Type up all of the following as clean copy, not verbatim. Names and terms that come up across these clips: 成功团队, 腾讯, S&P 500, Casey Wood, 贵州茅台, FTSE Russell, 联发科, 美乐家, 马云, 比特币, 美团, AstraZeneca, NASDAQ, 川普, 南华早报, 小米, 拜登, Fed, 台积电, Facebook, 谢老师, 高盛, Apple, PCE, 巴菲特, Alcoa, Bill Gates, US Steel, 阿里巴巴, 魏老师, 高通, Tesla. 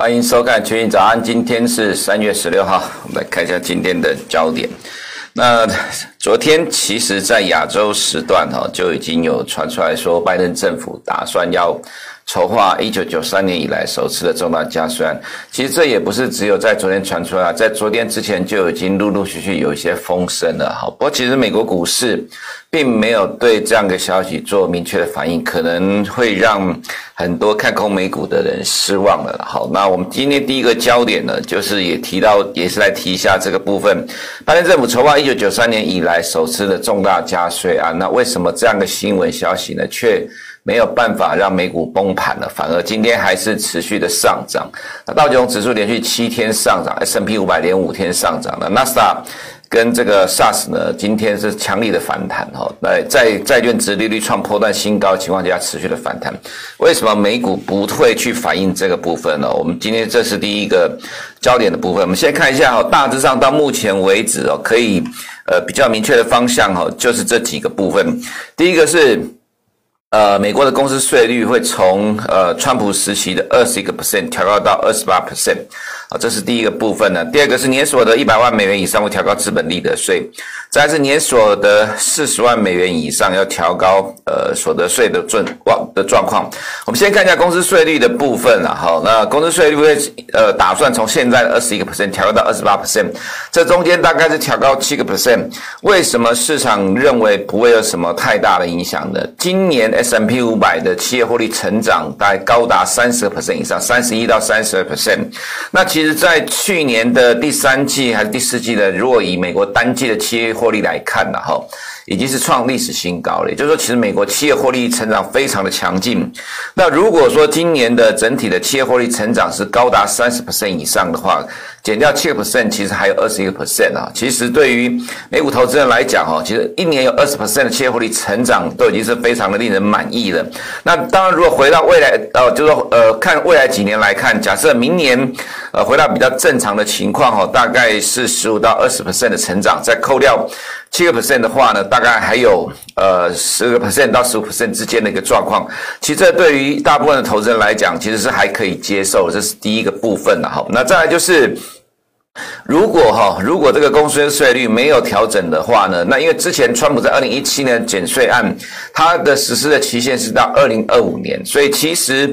欢迎收看《群益早安》，今天是3月16号，我们来看一下今天的焦点。那昨天其实在亚洲时段就已经有传出来说，拜登政府打算要筹划1993年以来首次的重大加税案。其实这也不是只有在昨天传出来，在昨天之前就已经陆陆续续有一些风声了。不过其实美国股市并没有对这样的消息做明确的反应，可能会让很多看空美股的人失望了。好，那我们今天第一个焦点呢，就是也提到，也是来提一下这个部分。拜登政府筹划1993年以来首次的重大加税案，那为什么这样的新闻消息呢，却没有办法让美股崩盘了，反而今天还是持续的上涨。那道琼指数连续7天上涨 ，S&P 500连5天上涨了，NASDAQ跟这个 SAS 呢，今天是强力的反弹在债券殖利率创波段新高的情况下持续的反弹。为什么美股不会去反映这个部分呢？我们今天这是第一个焦点的部分。我们先看一下大致上到目前为止可以比较明确的方向就是这几个部分。第一个是美国的公司税率会从川普时期的 21% 调高到 28%， 这是第一个部分呢。第二个是年所得100万美元以上会调高资本利得税，再来是年所得40万美元以上要调高所得税的状况。我们先看一下公司税率的部分啦。好，那公司税率会打算从现在的 21% 调高到 28%， 这中间大概是调高 7%。 为什么市场认为不会有什么太大的影响呢？今年S&P 500的企业获利成长大概高达 30% 以上 ,31% 到 32%。那其实在去年的第三季还是第四季的，如果以美国单季的企业获利来看啦，已经是创历史新高了，也就是说其实美国企业获利成长非常的强劲。那如果说今年的整体的企业获利成长是高达 30% 以上的话，减掉 7% 其实还有 21% 啊。其实对于美股投资人来讲其实一年有 20% 的企业获利成长都已经是非常的令人满意了。那当然如果回到未来就是看未来几年来看，假设明年回到比较正常的情况大概是15到 20% 的成长，再扣掉 7% 的话呢，大概还有10% 到 15% 之间的一个状况。其实这对于大部分的投资人来讲其实是还可以接受，这是第一个部分啦。那再来就是如果这个公司税率没有调整的话呢，那因为之前川普在2017年减税案，它的实施的期限是到2025年，所以其实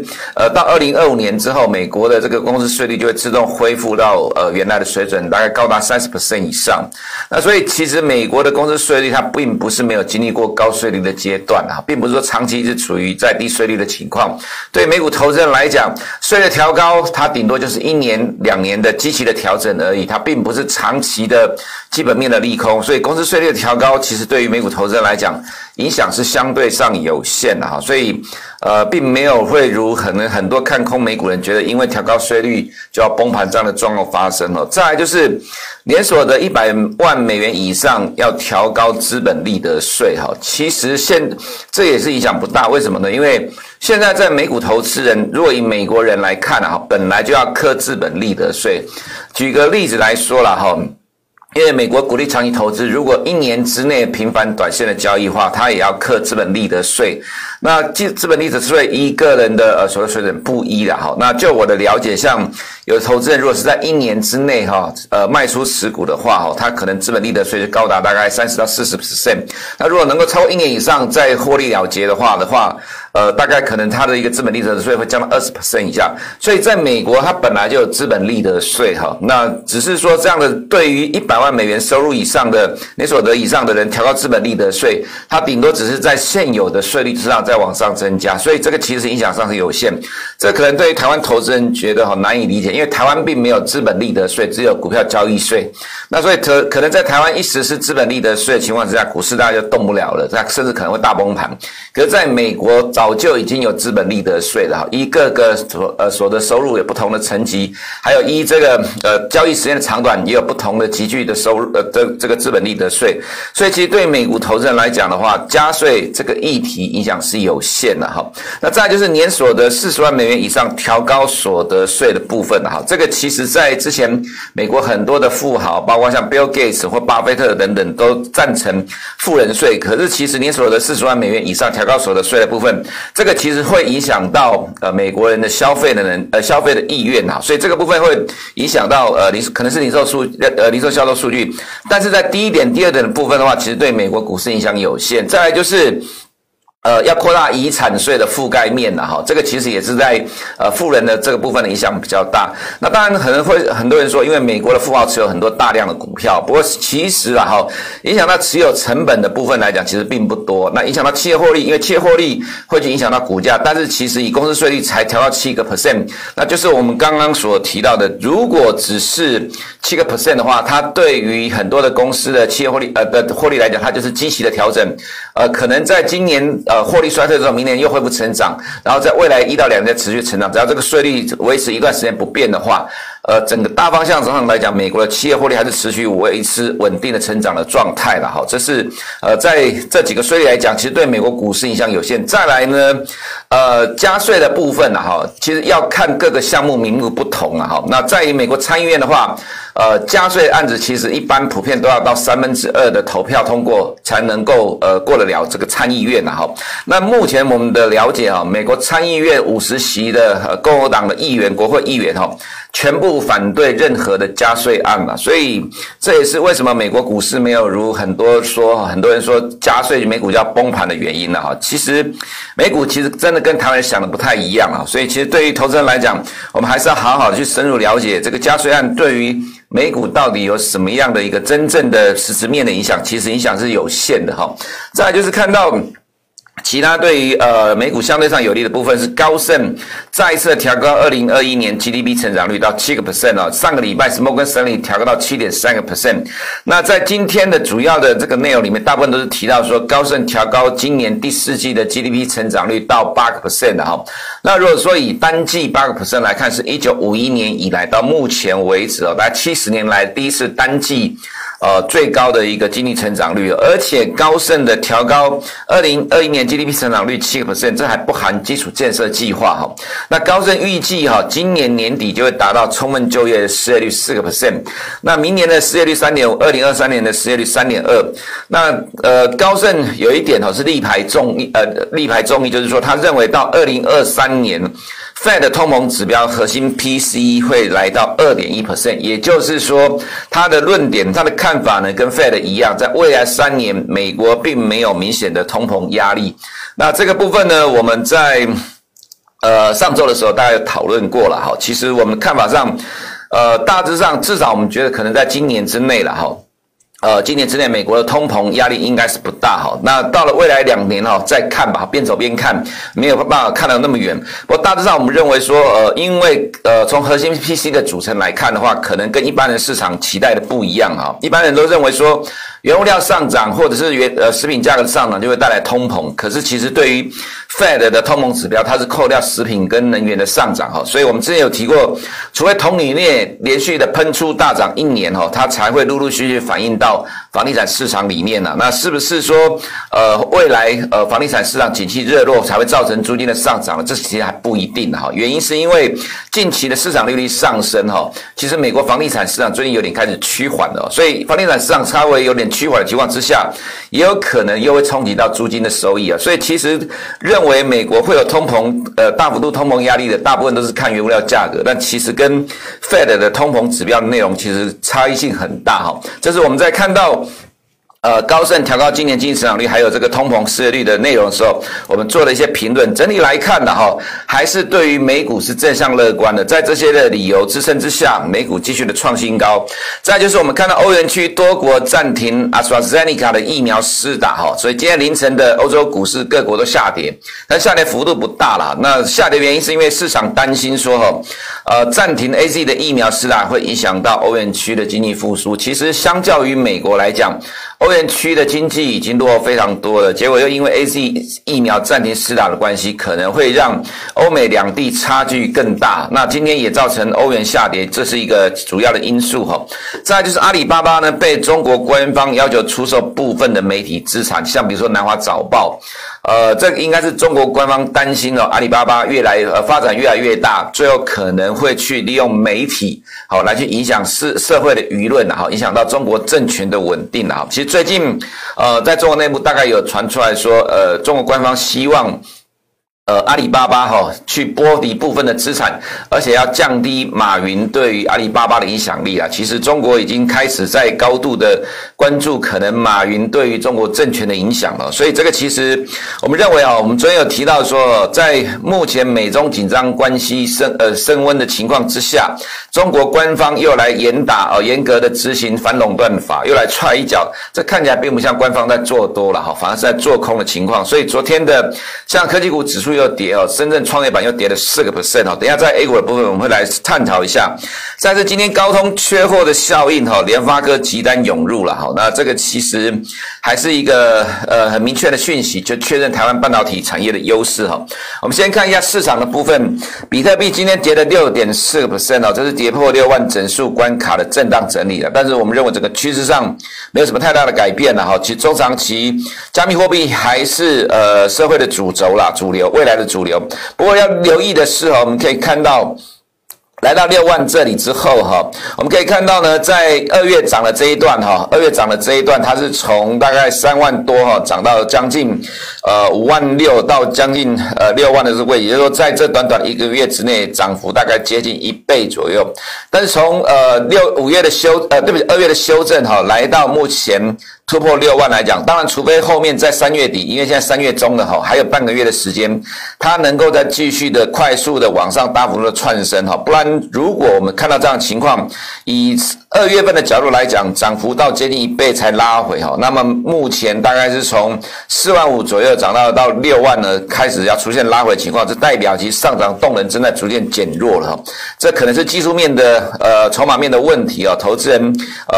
到2025年之后，美国的这个公司税率就会自动恢复到原来的水准，大概高达 30% 以上。那所以其实美国的公司税率它并不是没有经历过高税率的阶段并不是说长期一直处于在低税率的情况。对美股投资人来讲，税率调高它顶多就是1年2年的积极的调整而已，它并不是长期的基本面的利空，所以公司税率的调高其实对于美股投资人来讲影响是相对上有限的所以并没有会如可能很多看空美股人觉得因为调高税率就要崩盘这样的状况发生再来就是年所得100万美元以上要调高资本利得税其实这也是影响不大，为什么呢？因为现在在美股投资人，如果以美国人来看本来就要课资本利得税。举个例子来说啦因为美国鼓励长期投资，如果1年之内频繁短线的交易的话，它也要课资本利得税。那资本利得税依个人的所得水准不一啦那就我的了解，像有投资人如果是在1年之内卖出持股的话他可能资本利得税就高达大概 30% 到 40%。那如果能够超1年以上再获利了结的话大概可能它的一个资本利得税会降到 20% 以下，所以在美国它本来就有资本利得税那只是说这样的对于100万美元收入以上的年所得以上的人调高资本利得税，它顶多只是在现有的税率之上再往上增加，所以这个其实影响上是有限。这可能对于台湾投资人觉得难以理解，因为台湾并没有资本利得税，只有股票交易税。那所以可能在台湾一实施资本利得税的情况之下，股市大概就动不了了，甚至可能会大崩盘。可是在美国早就已经有资本利得税了，依各个所得收入有不同的层级，还有依这个交易时间的长短也有不同的集聚的收入这个资本利得税。所以其实对美股投资人来讲的话，加税这个议题影响是有限的那再来就是年所得40万美元以上调高所得税的部分这个其实在之前美国很多的富豪，包括像 Bill Gates 或巴菲特等等都赞成富人税，可是其实年所得40万美元以上调高所得税的部分这个其实会影响到美国人的消费的意愿啊，所以这个部分会影响到可能是零售销售数据，但是在第一点、第二点的部分的话，其实对美国股市影响有限。再来就是。要扩大遗产税的覆盖面啦，哈，这个其实也是在富人的这个部分的影响比较大。那当然可能会很多人说，因为美国的富豪持有很多大量的股票，不过其实啦，哈，影响到持有成本的部分来讲，其实并不多。那影响到企业获利，因为企业获利会去影响到股价，但是其实以公司税率才调到7%， 那就是我们刚刚所提到的，如果只是7% 的话，它对于很多的公司的企业获利来讲，它就是积极的调整，可能在今年获利衰退之后，明年又恢复成长，然后在未来1到2年再持续成长。只要这个税率维持一段时间不变的话，整个大方向上来讲，美国的企业获利还是持续维持稳定的成长的状态啦。好，这是在这几个税率来讲，其实对美国股市影响有限。再来呢，加税的部分啦，哈，其实要看各个项目名目不同啦。哈，那在于美国参议院的话，加税案子其实一般普遍都要到2/3的投票通过才能够过得了这个参议院啦。哈，那目前我们的了解啊，美国参议院50席的共和党的议员、国会议员哈，全部反对任何的加税案啦，所以这也是为什么美国股市没有如很多人说加税美股就要崩盘的原因啦。哈，其实美股其实真的跟台湾人想的不太一样啦，所以其实对于投资人来讲，我们还是要好好的去深入了解这个加税案对于美股到底有什么样的一个真正的实质面的影响，其实影响是有限的哈。再来就是看到。其他对于美股相对上有利的部分是高盛再次调高2021年 GDP 成长率到 7%、哦、上个礼拜摩根士丹利调高到 7.3%。 那在今天的主要的这个内容里面，大部分都是提到说高盛调高今年第四季的 GDP 成长率到 8%、哦、那如果说以单季 8% 来看，是1951年以来到目前为止、哦、大概70年来第一次单季最高的一个经济成长率，而且高盛的调高2021年 GDP 成长率 7%， 这还不含基础建设计划哈。那高盛预计哈，今年年底就会达到充分就业的失业率 4%， 那明年的失业率 3.5， 2023年的失业率 3.2。 那高盛有一点哈是力排众议，就是说他认为到2023年 Fed 的通膨指标核心 PCE 会来到 2.1%， 也就是说他的论点他的看法呢跟 Fed 一样，在未来3年美国并没有明显的通膨压力。那这个部分呢，我们在上周的时候大家有讨论过了哈。其实我们看法上，大致上至少我们觉得可能在今年之内了哈。今年之内美国的通膨压力应该是不大哈，那到了未来2年哈再看吧，边走边看，没有办法看到那么远。不过大致上我们认为说，因为从核心 PC 的组成来看的话，可能跟一般人市场期待的不一样哈。一般人都认为说，原物料上涨或者是食品价格上涨就会带来通膨，可是其实对于 Fed 的通膨指标，它是扣掉食品跟能源的上涨哈，所以我们之前有提过，除非铜铝镍连续的喷出大涨1年哈，它才会陆陆续续反映到房地产市场里面啊。那是不是说未来房地产市场景气热络才会造成租金的上涨呢？这其实还不一定哈。原因是因为近期的市场利率上升哈，其实美国房地产市场最近有点开始趋缓了，所以房地产市场稍微有点趋缓的情况之下，也有可能又会冲击到租金的收益啊。所以其实认为美国会有通膨大幅度通膨压力的，大部分都是看原物料价格，但其实跟 Fed 的通膨指标的内容其实差异性很大哈。这是我们在看到高盛调高今年经济成长率还有这个通膨失业率的内容的时候，我们做了一些评论。整体来看呢，还是对于美股是正向乐观的。在这些的理由支撑之下，美股继续的创新高。再来就是我们看到欧元区多国暂停 AstraZeneca 的疫苗施打哈，所以今天凌晨的欧洲股市各国都下跌，但下跌幅度不大啦。那下跌原因是因为市场担心说暂停 AZ 的疫苗施打会影响到欧元区的经济复苏。其实相较于美国来讲，欧元区的经济已经落后非常多了，结果又因为 AZ 疫苗暂停施打的关系，可能会让欧美两地差距更大。那今天也造成欧元下跌，这是一个主要的因素哈。再来就是阿里巴巴呢，被中国官方要求出售部分的媒体资产，像比如说南华早报。这应该是中国官方担心阿里巴巴发展越来越大，最后可能会去利用媒体好来去影响社会的舆论啊，影响到中国政权的稳定啊。其实最近在中国内部大概有传出来说，中国官方希望阿里巴巴去剥离部分的资产，而且要降低马云对于阿里巴巴的影响力啊。其实中国已经开始在高度的关注可能马云对于中国政权的影响了。所以这个其实我们认为我们昨天有提到说，在目前美中紧张关系升温的情况之下，中国官方又来严格的执行反垄断法，又来踹一脚，这看起来并不像官方在做多了反而是在做空的情况。所以昨天的像科技股指数又跌深圳创业板又跌了 4% 等一下在 A 股的部分我们会来探讨一下。再是今天高通缺货的效应联发科急单涌入了那这个其实还是一个很明确的讯息，就确认台湾半导体产业的优势我们先看一下市场的部分，比特币今天跌了 6.4% 这是跌破6万整数关卡的震荡整理了，但是我们认为整个趋势上没有什么太大的改变了其实中长期加密货币还是社会的主轴啦，主流未来的主流。不过要留意的是我们可以看到来到6万这里之后我们可以看到呢，在2月涨了这一段它是从大概3万多涨到将近5万6到将近6万的位置，也就是说在这短短一个月之内涨幅大概接近一倍左右。但是从2月的修正来到目前突破6万来讲，当然除非后面在3月底，因为现在3月中了还有半个月的时间，它能够再继续的快速的往上大幅度的窜升不然如果我们看到这样的情况，以2月份的角度来讲，涨幅到接近一倍才拉回那么目前大概是从4万5左右涨到6万呢，开始要出现拉回情况，这代表其上涨动能正在逐渐减弱了这可能是技术面的筹码面的问题投资人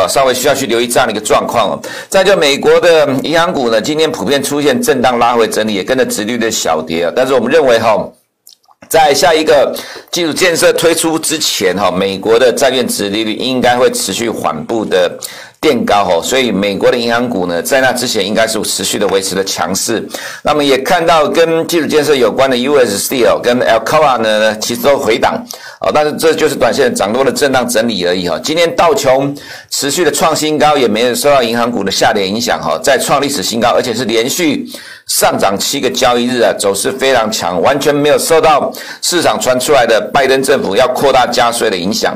稍微需要去留意这样的一个状况再就美国的银行股呢，今天普遍出现震荡拉回整理，也跟着殖利率的小跌但是我们认为在下一个基础建设推出之前美国的债券殖利率应该会持续缓步的垫高所以美国的银行股呢，在那之前应该是持续的维持的强势。那么也看到跟基础建设有关的 US Steel 跟 Alcoa 呢，其实都回档但是这就是短线涨多的震荡整理而已今天道琼持续的创新高，也没有受到银行股的下跌影响再创历史新高，而且是连续上涨7个交易日走势非常强，完全没有受到市场传出来的拜登政府要扩大加税的影响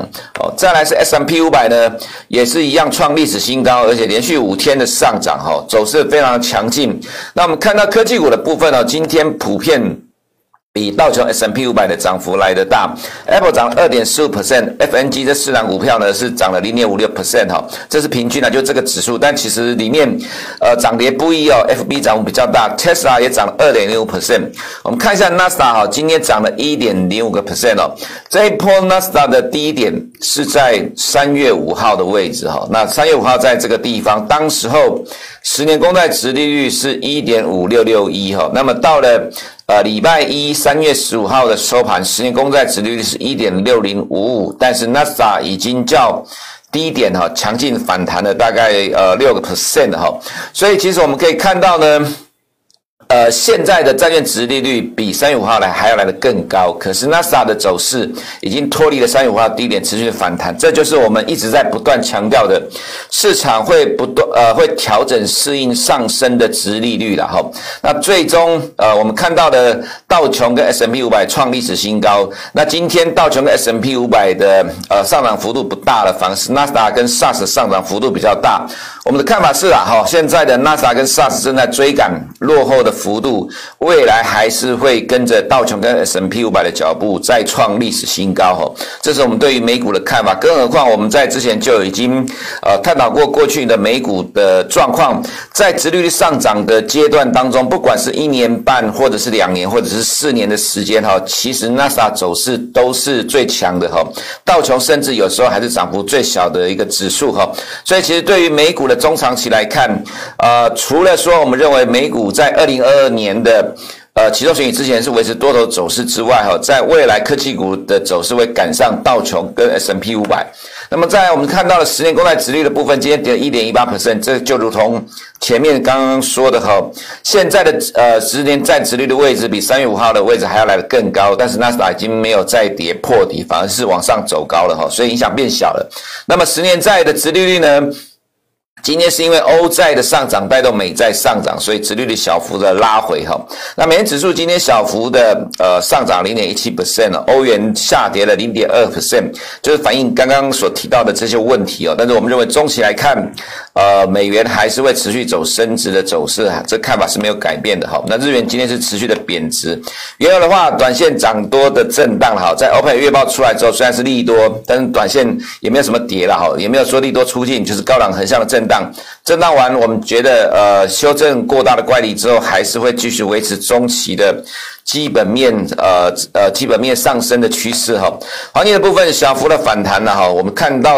再来是 S&P 500 呢，也是一样创历史新高，而且连续5天的上涨走势非常强劲。那我们看到科技股的部分今天普遍比道琼 S&P 500 的涨幅来得大， Apple 涨 2.45%， FNG 这四档股票呢是涨了 0.56% 这是平均就这个指数，但其实里面涨跌不一FB 涨幅比较大， Tesla 也涨了 2.05%。 我们看一下 NASDAQ 今天涨了 1.05% 这一波 NASDAQ 的低点是在3月5号的位置那3月5号在这个地方，当时候10年公债殖利率是 1.5661 那么到了礼拜一3月15号的收盘，10年公债殖利率是 1.6055 但是 NASDAQ 已经较低点强劲反弹了大概6% 所以其实我们可以看到呢现在的债券殖利率比3月5号还要来得更高，可是 NASDAQ 的走势已经脱离了3月5号低点持续的反弹，这就是我们一直在不断强调的市场会调整适应上升的殖利率啦那最终我们看到的道琼跟 S&P 500 创历史新高，那今天道琼跟 S&P 500 的上涨幅度不大了，反而是 NASDAQ 跟 SAS 的上涨幅度比较大。我们的看法是现在的 NASDAQ 跟 SAS 正在追赶落后的幅度，未来还是会跟着道琼跟 S&P 500 的脚步再创历史新高这是我们对于美股的看法。更何况我们在之前就已经探讨过过去的美股的状况，在殖利率上涨的阶段当中，不管是一年半或者是2年或者是4年的时间其实 NASDAQ 走势都是最强的道琼甚至有时候还是涨幅最小的一个指数所以其实对于美股的中长期来看除了说我们认为美股在2022年的期中选举之前是维持多头走势之外在未来科技股的走势会赶上道琼跟 S&P 500。那么在我们看到的10年公债殖利率的部分，今天跌了 1.18%， 这就如同前面刚刚说的现在的10年债殖利率的位置比3月5号的位置还要来得更高，但是 NASDAQ 已经没有再跌破底，反而是往上走高了所以影响变小了。那么10年债的殖利率呢，今天是因为欧债的上涨带动美债上涨，所以殖利率小幅的拉回哈。那美元指数今天小幅的上涨 0.17%， 欧元下跌了 0.2%， 就是反映刚刚所提到的这些问题哦。但是我们认为中期来看，美元还是会持续走升值的走势，这看法是没有改变的哈。那日元今天是持续的贬值，原油的话，短线涨多的震荡哈，在 OPEC 月报出来之后，虽然是利多，但是短线也没有什么跌了哈，也没有说利多出尽，就是高档横向的震荡。震荡完，我们觉得修正过大的乖离之后，还是会继续维持中期的基本面上升的趋势哈。黄金的部分小幅的反弹了哈，我们看到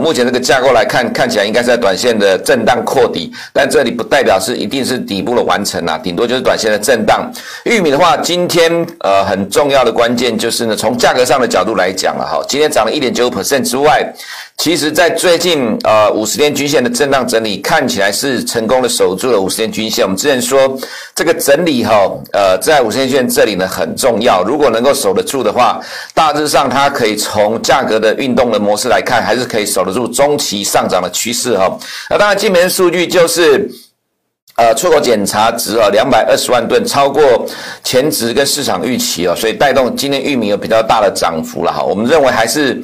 目前这个架构来看，看起来应该是在短线的震荡扩底，但这里不代表是一定是底部的完成啦，顶多就是短线的震荡。玉米的话，今天很重要的关键就是呢，从价格上的角度来讲了哈，今天涨了 1.95% 之外，其实在最近50天均线的震荡整理，看起来是成功的守住了50天均线。我们之前说这个整理哈，在50天均线这里呢很重要，如果能够守得住的话，大致上它可以从价格的运动的模式来看，还是可以守得住中期上涨的趋势哈。那当然，今年数据就是出口检查值220万吨，超过前值跟市场预期所以带动今天玉米有比较大的涨幅啦哈。我们认为还是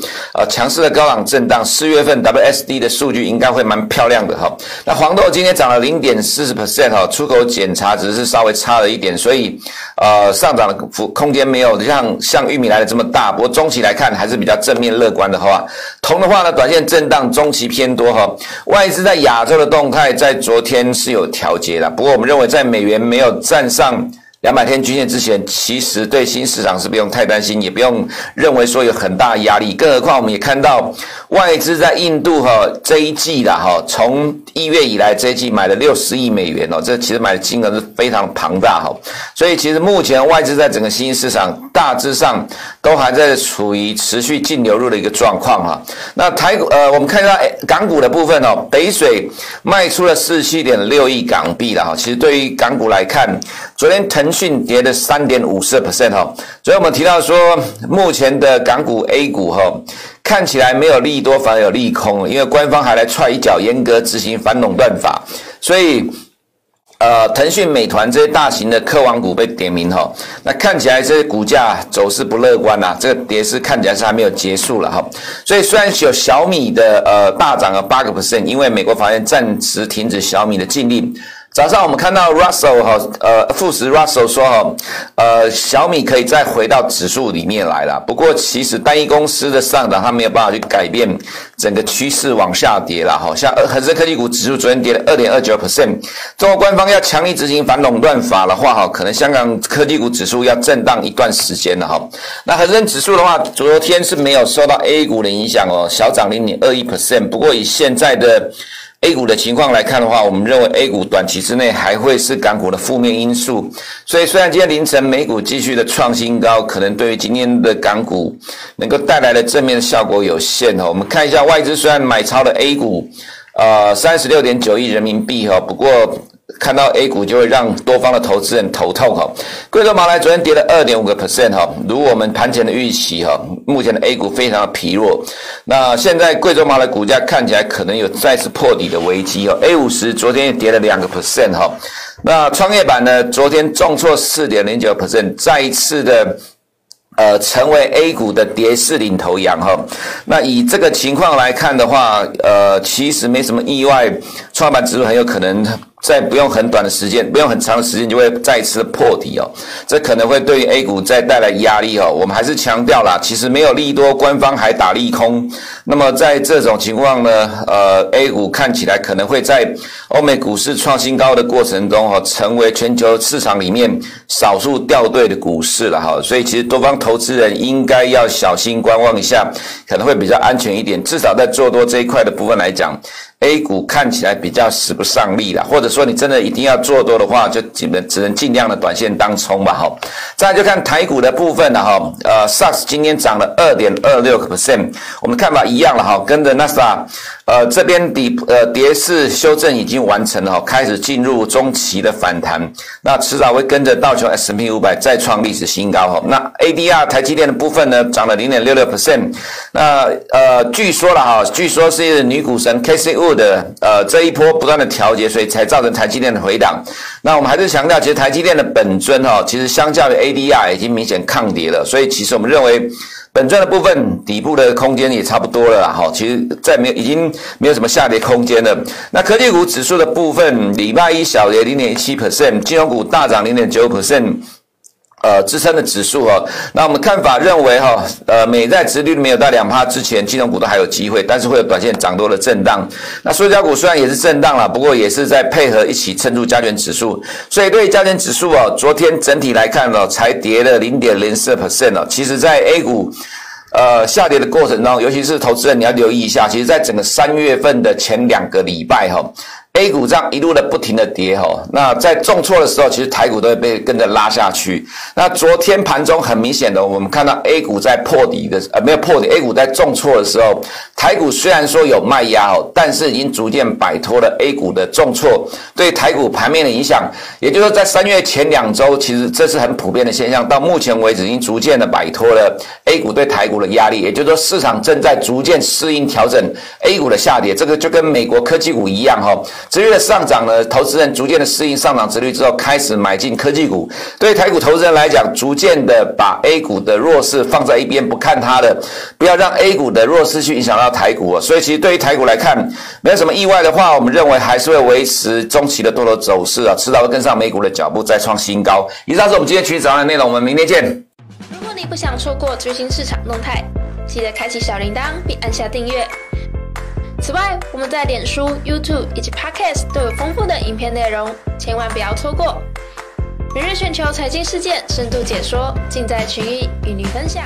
强势的高档震荡，4月份 WSD 的数据应该会蛮漂亮的哈。那黄豆今天涨了 0.40% 哈，出口检查值是稍微差了一点，所以上涨的空间没有像玉米来的这么大，不过中期来看还是比较正面乐观的话。铜的话呢，短线震荡，中期偏多哈。外资在亚洲的动态在昨天是有调整，不过我们认为在美元没有站上200天均线之前，其实对新市场是不用太担心，也不用认为说有很大压力。更何况我们也看到外资在印度这一季啦从1月以来这一季买了60亿美元这其实买的金额是非常庞大所以其实目前外资在整个新市场大致上都还在处于持续净流入的一个状况那我们看到港股的部分北水卖出了 47.6 亿港币啦其实对于港股来看，昨天腾讯跌了 3.54% 所以我们提到说，目前的港股 A 股看起来没有利多，反而有利空，因为官方还来踹一脚，严格执行反垄断法，所以腾讯、美团这些大型的科网股被点名那看起来这些股价走势不乐观啦这个跌势看起来是还没有结束了所以虽然有小米的大涨了 8%， 因为美国法院暂时停止小米的禁令。早上我们看到 Russell 富时 Russell 说小米可以再回到指数里面来了。不过其实单一公司的上涨它没有办法去改变整个趋势往下跌啦像恒生科技股指数昨天跌了 2.29%， 中国官方要强力执行反垄断法的话可能香港科技股指数要震荡一段时间了那恒生指数的话，昨天是没有受到 A 股的影响小涨 0.21%， 不过以现在的A 股的情况来看的话，我们认为 A 股短期之内还会是港股的负面因素。所以虽然今天凌晨美股继续的创新高，可能对于今天的港股能够带来的正面效果有限我们看一下外资虽然买超了 A 股36.9 亿人民币不过看到 A 股就会让多方的投资人头痛贵州茅台昨天跌了 2.5% 如我们盘前的预期目前的 A 股非常的疲弱。那现在贵州茅台股价看起来可能有再次破底的危机A50 昨天也跌了 2% 那创业板呢，昨天重挫 4.09%， 再一次的成为 A 股的跌势领头羊那以这个情况来看的话其实没什么意外，创业板指数很有可能在不用很长的时间就会再一次破底这可能会对于 A 股再带来压力我们还是强调啦，其实没有利多，官方还打利空，那么在这种情况呢A 股看起来可能会在欧美股市创新高的过程中成为全球市场里面少数掉队的股市啦所以其实多方投资人应该要小心观望一下，可能会比较安全一点，至少在做多这一块的部分来讲， A 股看起来比较使不上力啦，或者说你真的一定要做多的话，就只能尽量的短线当冲吧再来就看台股的部分啦SARS 今天涨了 2.26%， 我们看法一样啦跟着 NASDAQ这边跌势修正已经完成了开始进入中期的反弹，那迟早会跟着道琼 S&P 500 再创历史新高那 ADR 台积电的部分呢涨了 0.66%， 那据说是女股神 Casey Wood 后的这一波不断的调节，所以才造成台积电的回档。那我们还是强调，其实台积电的本尊其实相较的 ADR 已经明显抗跌了，所以其实我们认为本尊的部分底部的空间也差不多了啦，其实在已经没有什么下跌空间了。那科技股指数的部分，礼拜一小跌 0.17%， 金融股大涨 0.9%。支撑的指数那我们看法认为美债殖利率没有到 2% 之前，金融股都还有机会，但是会有短线涨多的震荡。那塑胶股虽然也是震荡啦，不过也是在配合一起撑住加权指数，所以对加权指数昨天整体来看才跌了 0.04%其实在 A 股下跌的过程中，尤其是投资人你要留意一下，其实在整个3月份的前2个礼拜A 股这样一路的不停的跌那在重挫的时候，其实台股都会被跟着拉下去。那昨天盘中很明显的，我们看到 A 股在破底的没有破底 ，A 股在重挫的时候，台股虽然说有卖压但是已经逐渐摆脱了 A 股的重挫对台股盘面的影响。也就是说，在3月前2周，其实这是很普遍的现象，到目前为止已经逐渐的摆脱了 A 股对台股的压力。也就是说，市场正在逐渐适应调整 A 股的下跌，这个就跟美国科技股一样殖利率的上涨呢，投资人逐渐的适应上涨殖利率之后，开始买进科技股。对台股投资人来讲，逐渐的把 A 股的弱势放在一边不看它的，不要让 A 股的弱势去影响到台股所以其实对于台股来看，没有什么意外的话，我们认为还是会维持中期的多头走势迟早会跟上美股的脚步，再创新高。以上是我们今天群益早安的内容，我们明天见。如果你不想错过最新市场动态，记得开启小铃铛并按下订阅。此外，我们在脸书、YouTube 以及 Podcast 都有丰富的影片内容，千万不要错过。每日全球财经事件深度解说，尽在群益与你分享。